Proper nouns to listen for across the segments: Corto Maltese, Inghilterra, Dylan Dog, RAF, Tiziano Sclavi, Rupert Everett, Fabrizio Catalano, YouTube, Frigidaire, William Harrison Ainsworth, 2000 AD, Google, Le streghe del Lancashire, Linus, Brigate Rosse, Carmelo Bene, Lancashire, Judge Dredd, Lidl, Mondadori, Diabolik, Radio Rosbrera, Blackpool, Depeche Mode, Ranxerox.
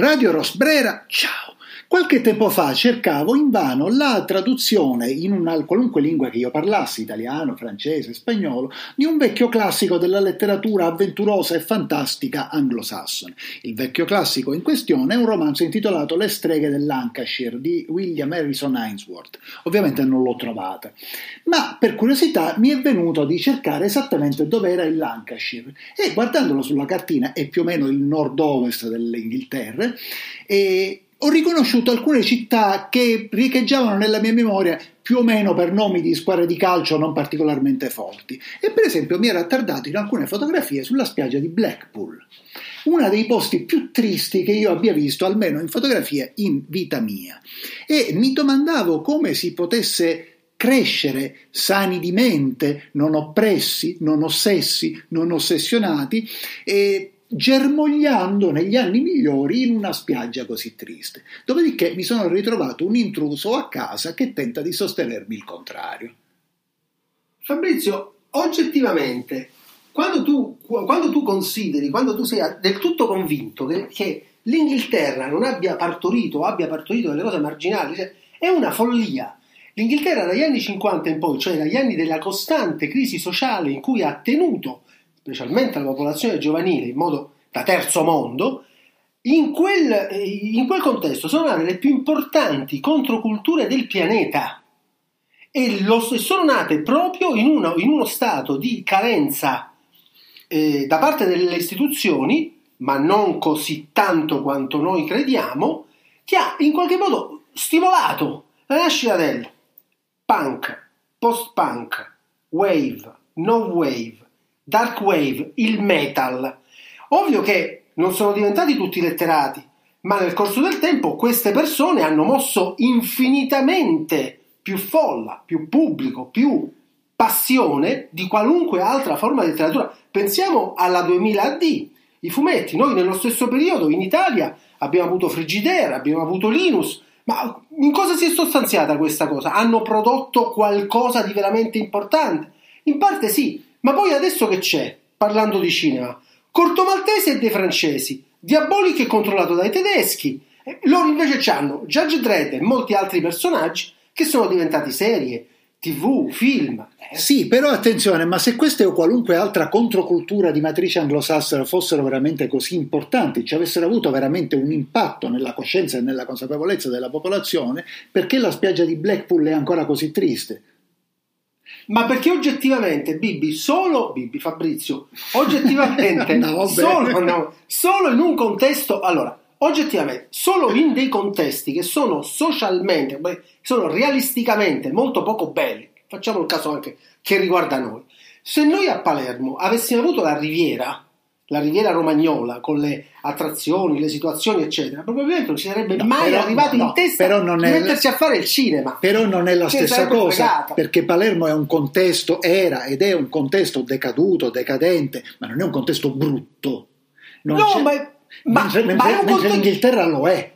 Radio Rosbrera, ciao! Qualche tempo fa cercavo invano la traduzione in una qualunque lingua che io parlassi, italiano, francese, spagnolo, di un vecchio classico della letteratura avventurosa e fantastica anglosassone. Il vecchio classico in questione è un romanzo intitolato Le streghe del Lancashire di William Harrison Ainsworth. Ovviamente non l'ho trovata, ma per curiosità mi è venuto di cercare esattamente dove era il Lancashire e guardandolo sulla cartina è più o meno il nord-ovest dell'Inghilterra e ho riconosciuto alcune città che riecheggiavano nella mia memoria più o meno per nomi di squadre di calcio non particolarmente forti e per esempio mi era attardato in alcune fotografie sulla spiaggia di Blackpool, uno dei posti più tristi che io abbia visto almeno in fotografia in vita mia, e mi domandavo come si potesse crescere sani di mente, non oppressi, non ossessi, non ossessionati e germogliando negli anni migliori in una spiaggia così triste. Dopodiché mi sono ritrovato un intruso a casa che tenta di sostenermi il contrario. Fabrizio, oggettivamente, quando tu consideri, quando tu sei del tutto convinto che l'Inghilterra non abbia partorito o abbia partorito delle cose marginali, cioè, è una follia. L'Inghilterra dagli anni 50 in poi, cioè dagli anni della costante crisi sociale in cui ha tenuto specialmente la popolazione giovanile in modo da terzo mondo, in quel contesto sono nate le più importanti controculture del pianeta e sono nate proprio in uno stato di carenza da parte delle istituzioni, ma non così tanto quanto noi crediamo, che ha in qualche modo stimolato la nascita del punk, post-punk, wave, no-wave, dark wave, il metal. Ovvio che non sono diventati tutti letterati, ma nel corso del tempo queste persone hanno mosso infinitamente più folla, più pubblico, più passione di qualunque altra forma di letteratura. Pensiamo alla 2000 AD, i fumetti. Noi nello stesso periodo in Italia abbiamo avuto Frigidaire, abbiamo avuto Linus, ma in cosa si è sostanziata questa cosa? Hanno prodotto qualcosa di veramente importante? In parte sì. Ma poi adesso che c'è, parlando di cinema, Corto Maltese è dei francesi, Diabolik è controllato dai tedeschi, loro invece c'hanno Judge Dredd e molti altri personaggi che sono diventati serie, TV, film. Sì, però attenzione, ma se queste o qualunque altra controcultura di matrice anglosassone fossero veramente così importanti, ci avessero avuto veramente un impatto nella coscienza e nella consapevolezza della popolazione, perché la spiaggia di Blackpool è ancora così triste? Ma perché oggettivamente, Fabrizio, oggettivamente solo in un contesto, allora, oggettivamente, solo in dei contesti che sono socialmente, sono realisticamente molto poco belli, facciamo il caso anche che riguarda noi, se noi a Palermo avessimo avuto la riviera romagnola con le attrazioni, le situazioni eccetera, probabilmente non si sarebbe mai arrivato in testa di mettersi a fare il cinema, però non è la stessa cosa pregata. Perché Palermo è un contesto, era ed è un contesto decaduto, decadente, ma non è un contesto brutto, mentre l'Inghilterra lo è,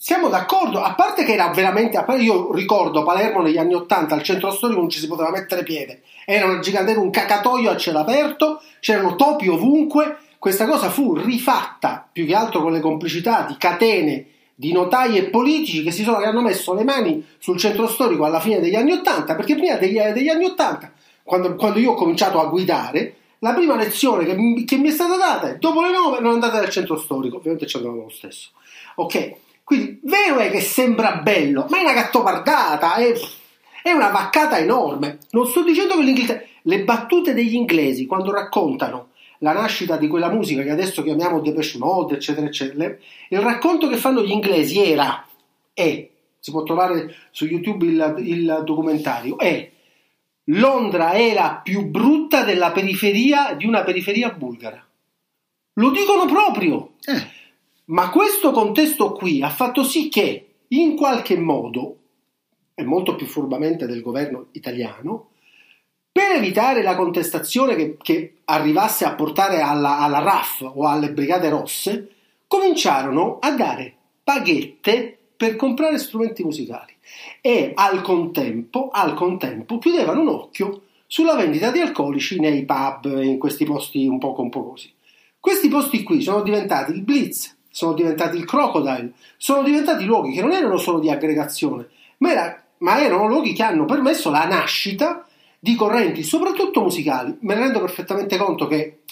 siamo d'accordo, a parte che era veramente, io ricordo Palermo negli anni 80, al centro storico non ci si poteva mettere piede, era una gigantesca, un cacatoio a cielo aperto, c'erano topi ovunque. Questa cosa fu rifatta più che altro con le complicità di catene di notai e politici che hanno messo le mani sul centro storico alla fine degli anni 80, perché prima degli anni 80, quando io ho cominciato a guidare, la prima lezione che mi è stata data è: dopo le 9 non andate dal centro storico. Ovviamente ci andavamo lo stesso, ok? Quindi, vero è che sembra bello, ma è una gattopardata, è una vaccata enorme. Non sto dicendo che l'Inghilterra... Le battute degli inglesi, quando raccontano la nascita di quella musica che adesso chiamiamo Depeche Mode, eccetera, eccetera, il racconto che fanno gli inglesi si può trovare su YouTube il documentario, è: Londra è la più brutta della periferia, di una periferia bulgara. Lo dicono proprio! Ma questo contesto qui ha fatto sì che, in qualche modo, e molto più furbamente del governo italiano, per evitare la contestazione che arrivasse a portare alla RAF o alle Brigate Rosse, cominciarono a dare paghette per comprare strumenti musicali e al contempo chiudevano un occhio sulla vendita di alcolici nei pub, in questi posti un po' così. Questi posti qui sono diventati il blitz sono diventati il Crocodile, sono diventati luoghi che non erano solo di aggregazione, ma erano luoghi che hanno permesso la nascita di correnti, soprattutto musicali. Me ne rendo perfettamente conto che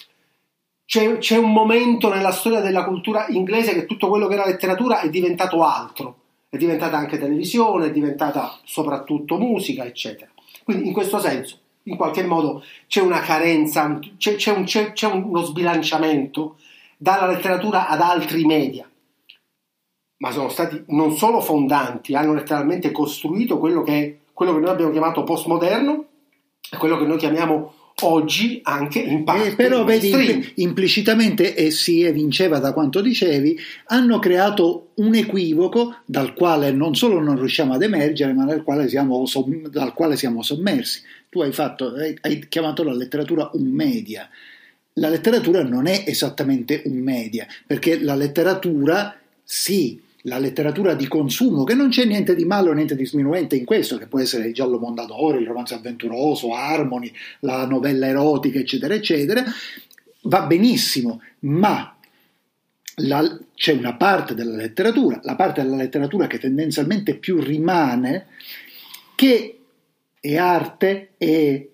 c'è un momento nella storia della cultura inglese che tutto quello che era letteratura è diventato altro, è diventata anche televisione, è diventata soprattutto musica, eccetera. Quindi in questo senso, in qualche modo, c'è una carenza, c'è uno sbilanciamento dalla letteratura ad altri media, ma sono stati non solo fondanti, hanno letteralmente costruito quello che noi abbiamo chiamato postmoderno e quello che noi chiamiamo oggi anche in parte però vedi implicitamente, e si evinceva da quanto dicevi, hanno creato un equivoco dal quale non solo non riusciamo ad emergere, ma dal quale siamo sommersi. Tu hai chiamato la letteratura un media. La letteratura non è esattamente un media, perché la letteratura, sì, la letteratura di consumo, che non c'è niente di malo, niente di sminuente in questo, che può essere il giallo mondadori, il romanzo avventuroso, Harmony, la novella erotica, eccetera, eccetera, va benissimo, ma c'è una parte della letteratura, la parte della letteratura che tendenzialmente più rimane, che è arte, è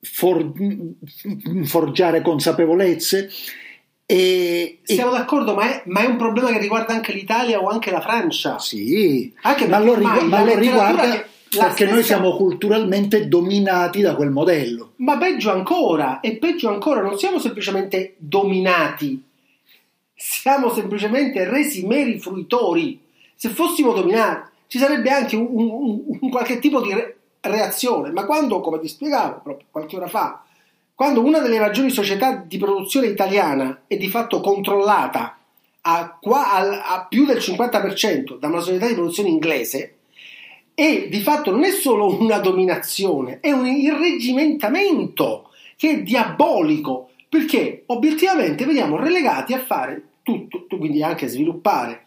forgiare consapevolezze. Siamo d'accordo, ma è un problema che riguarda anche l'Italia o anche la Francia. Sì, anche ma lo riguarda perché noi siamo culturalmente dominati da quel modello. Ma peggio ancora, non siamo semplicemente dominati, siamo semplicemente resi meri fruitori. Se fossimo dominati ci sarebbe anche un qualche tipo di reazione, ma quando, come ti spiegavo proprio qualche ora fa, quando una delle maggiori società di produzione italiana è di fatto controllata a più del 50% da una società di produzione inglese, e di fatto non è solo una dominazione, è un irreggimentamento che è diabolico, perché obiettivamente veniamo relegati a fare tutto, quindi anche sviluppare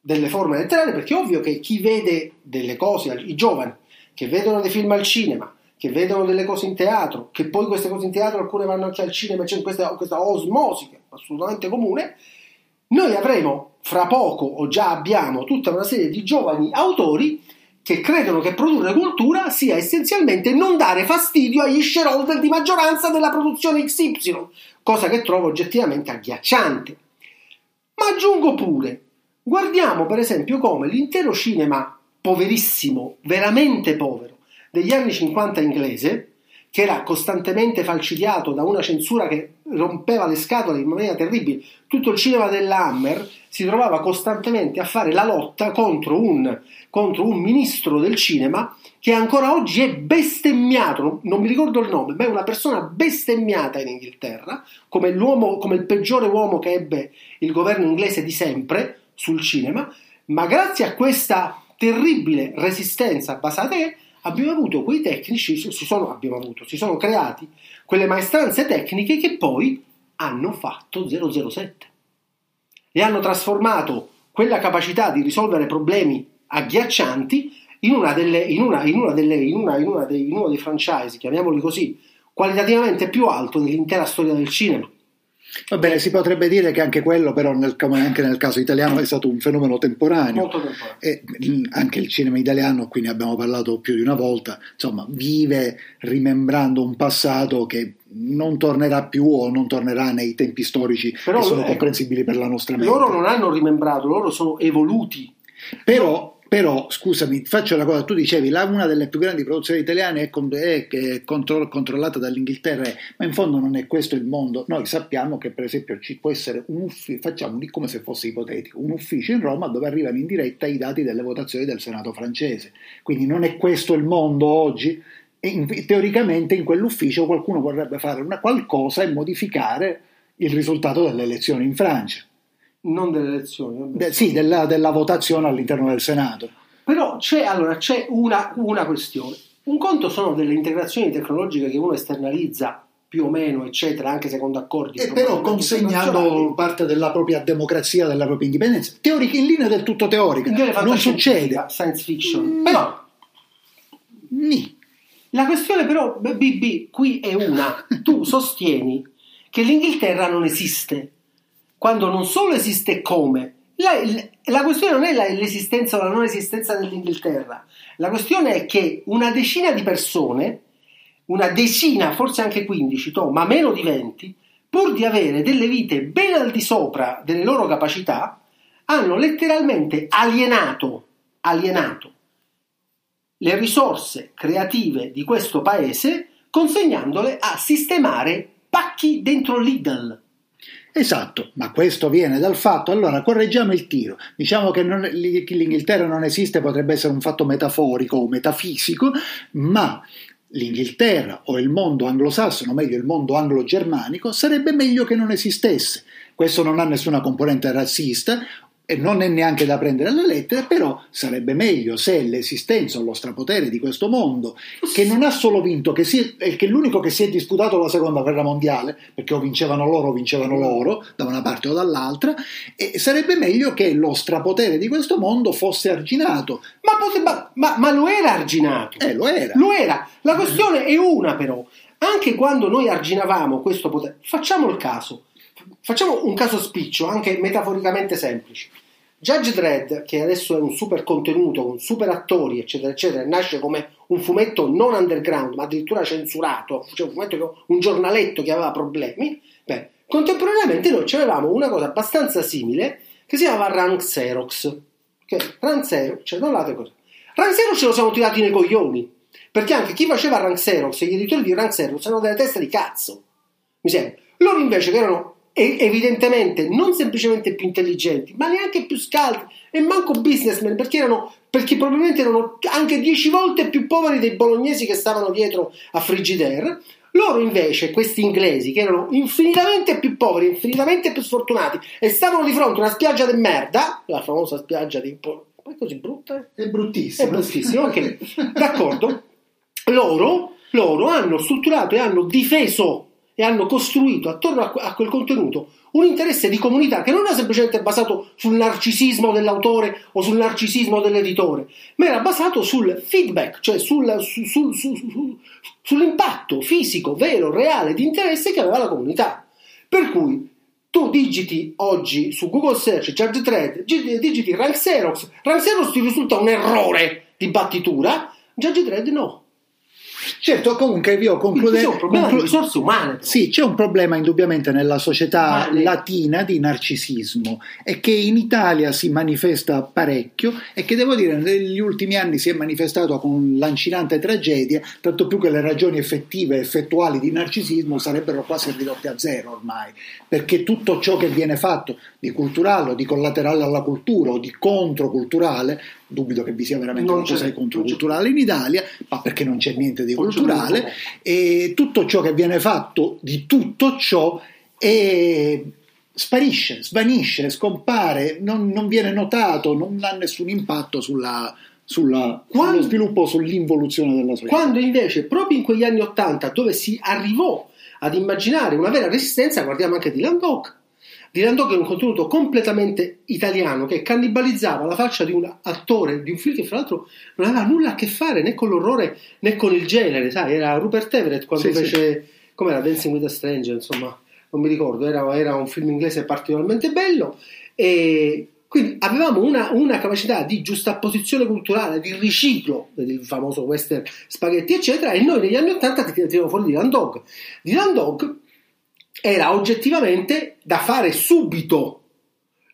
delle forme letterarie, perché è ovvio che chi vede delle cose, i giovani che vedono dei film al cinema, che vedono delle cose in teatro, che poi queste cose in teatro alcune vanno anche al cinema, c'è questa osmosi assolutamente comune, noi avremo fra poco, o già abbiamo, tutta una serie di giovani autori che credono che produrre cultura sia essenzialmente non dare fastidio agli shareholder di maggioranza della produzione XY, cosa che trovo oggettivamente agghiacciante. Ma aggiungo pure, guardiamo per esempio come l'intero cinema poverissimo, veramente povero, degli anni 50 inglese, che era costantemente falcidiato da una censura che rompeva le scatole in maniera terribile, tutto il cinema della Hammer si trovava costantemente a fare la lotta contro un ministro del cinema che ancora oggi è bestemmiato, non mi ricordo il nome, ma è una persona bestemmiata in Inghilterra come il peggiore uomo che ebbe il governo inglese di sempre sul cinema, ma grazie a questa terribile resistenza basata abbiamo avuto quei tecnici, si sono creati quelle maestranze tecniche che poi hanno fatto 007 e hanno trasformato quella capacità di risolvere problemi agghiaccianti in uno dei franchise, chiamiamoli così, qualitativamente più alto dell'intera storia del cinema. Va bene, si potrebbe dire che anche quello, però, come anche nel caso italiano, è stato un fenomeno temporaneo. Molto temporaneo. E anche il cinema italiano, qui ne abbiamo parlato più di una volta, insomma, vive rimembrando un passato che non tornerà più o non tornerà nei tempi storici però, che sono comprensibili per la nostra mente. Loro non hanno rimembrato, loro sono evoluti. Però, scusami, faccio una cosa, tu dicevi una delle più grandi produzioni italiane è controllata dall'Inghilterra, ma in fondo non è questo il mondo. Noi sappiamo che per esempio ci può essere un ufficio, facciamo come se fosse ipotetico, un ufficio in Roma dove arrivano in diretta i dati delle votazioni del Senato francese, quindi non è questo il mondo oggi, e teoricamente in quell'ufficio qualcuno vorrebbe fare una qualcosa e modificare il risultato delle elezioni in Francia. Non delle elezioni, della votazione all'interno del Senato. Però c'è una questione. Un conto sono delle integrazioni tecnologiche che uno esternalizza più o meno, eccetera, anche secondo accordi. E però consegnando parte della propria democrazia, della propria indipendenza. Teorica, in linea del tutto teorica. Non succede. Science fiction. Però. La questione però, qui è una. Tu sostieni che l'Inghilterra non esiste. Quando non solo esiste come, La questione non è l'esistenza o la non esistenza dell'Inghilterra, la questione è che una decina di persone, una decina, forse anche 15, ma meno di 20, pur di avere delle vite ben al di sopra delle loro capacità, hanno letteralmente alienato le risorse creative di questo paese, consegnandole a sistemare pacchi dentro Lidl. Esatto, ma questo viene dal fatto, allora correggiamo il tiro, diciamo che l'Inghilterra non esiste, potrebbe essere un fatto metaforico o metafisico, ma l'Inghilterra o il mondo anglosassone, o meglio il mondo anglo-germanico, sarebbe meglio che non esistesse. Questo non ha nessuna componente razzista e non è neanche da prendere alla lettera, però sarebbe meglio se l'esistenza o lo strapotere di questo mondo, che non ha solo vinto, che è l'unico che si è disputato la seconda guerra mondiale, perché o vincevano loro, da una parte o dall'altra, e sarebbe meglio che lo strapotere di questo mondo fosse arginato. Ma lo era arginato. Lo era. La questione è una, però. Anche quando noi arginavamo questo potere, facciamo un caso spiccio, anche metaforicamente semplice. Judge Dredd, che adesso è un super contenuto con super attori eccetera eccetera, nasce come un fumetto non underground ma addirittura censurato, cioè un fumetto, un giornaletto che aveva problemi. Contemporaneamente noi avevamo una cosa abbastanza simile che si chiamava Ranxerox, Ranxerox ce lo siamo tirati nei coglioni, perché anche chi faceva Ranxerox e gli editori di Ranxerox erano delle teste di cazzo, mi sembra. Loro invece, che erano evidentemente non semplicemente più intelligenti, ma neanche più scaldi e manco businessmen, perché probabilmente erano anche 10 volte più poveri dei bolognesi che stavano dietro a Frigidaire. Loro invece, questi inglesi, che erano infinitamente più poveri, infinitamente più sfortunati e stavano di fronte a una spiaggia di merda, la famosa spiaggia di... è così brutta? È bruttissima, ok, d'accordo. Loro hanno strutturato e hanno difeso e hanno costruito attorno a quel contenuto un interesse di comunità che non era semplicemente basato sul narcisismo dell'autore o sul narcisismo dell'editore, ma era basato sul feedback, cioè sull'impatto fisico, vero, reale, di interesse che aveva la comunità. Per cui tu digiti oggi su Google Search Judge Dredd, digiti Ranxerox, ti risulta un errore di battitura, Judge Dredd no. Certo, comunque io concluderei. C'è un problema di risorse umane. Sì, c'è un problema indubbiamente nella società latina di narcisismo, e che in Italia si manifesta parecchio e che, devo dire, negli ultimi anni si è manifestato con lancinante tragedia, tanto più che le ragioni effettive e effettuali di narcisismo sarebbero quasi ridotte a zero ormai, perché tutto ciò che viene fatto di culturale o di collaterale alla cultura o di controculturale, dubito che vi sia veramente una cosa di controculturale in Italia, ma perché non c'è niente di culturale, e tutto ciò che viene fatto di tutto ciò sparisce, svanisce, scompare, non viene notato, non ha nessun impatto sullo sviluppo, sull'involuzione della società. Quando invece, proprio in quegli anni '80, dove si arrivò ad immaginare una vera resistenza, guardiamo anche Dylan Dog è un contenuto completamente italiano che cannibalizzava la faccia di un attore di un film che fra l'altro non aveva nulla a che fare né con l'orrore né con il genere, sai, era Rupert Everett quando fece com'era Dancing with a Stranger, insomma, non mi ricordo, era un film inglese particolarmente bello, e quindi avevamo una capacità di giustapposizione culturale, di riciclo del famoso western spaghetti eccetera, e noi negli anni 80 tiriamo fuori Dylan Dog era oggettivamente da fare subito,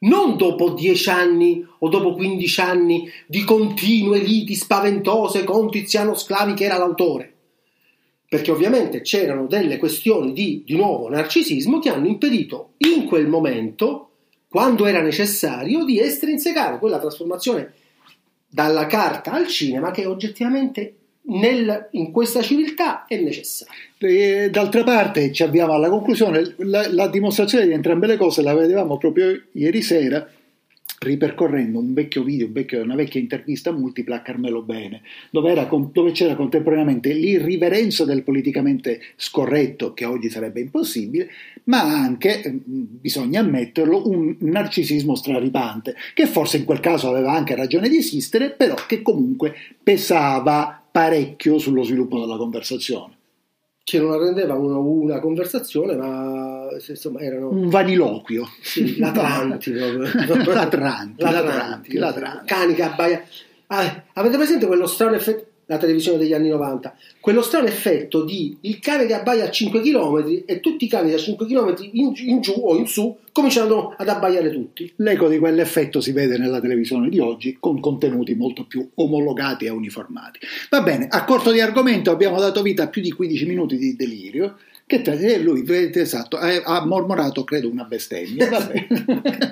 non dopo 10 anni o dopo 15 anni di continue liti spaventose con Tiziano Sclavi che era l'autore, perché ovviamente c'erano delle questioni di nuovo narcisismo che hanno impedito in quel momento, quando era necessario, di estrinsecare quella trasformazione dalla carta al cinema che oggettivamente in questa civiltà è necessario. D'altra parte ci avviamo alla conclusione, la dimostrazione di entrambe le cose la vedevamo proprio ieri sera ripercorrendo un vecchio video, una vecchia intervista multipla a Carmelo Bene, dove c'era contemporaneamente l'irriverenza del politicamente scorretto, che oggi sarebbe impossibile, ma anche, bisogna ammetterlo, un narcisismo straripante, che forse in quel caso aveva anche ragione di esistere, però che comunque pesava parecchio sullo sviluppo della conversazione. che non rendevano una conversazione, ma insomma erano un vaniloquio, sì, l'Atlanti. Canica abbaia. Ah, avete presente quello strano effetto, la televisione degli anni 90, quello strano effetto di il cane che abbaia a 5 km e tutti i cani da 5 km in giù o in su cominciano ad abbaiare tutti? L'eco di quell'effetto si vede nella televisione di oggi, con contenuti molto più omologati e uniformati. Va bene, a corto di argomento abbiamo dato vita a più di 15 minuti di delirio, che lui, vedete, esatto, ha mormorato credo una bestemmia. Va bene.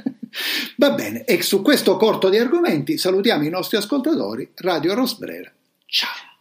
Va bene, e su questo corto di argomenti salutiamo i nostri ascoltatori. Radio Rosbrera, ciao.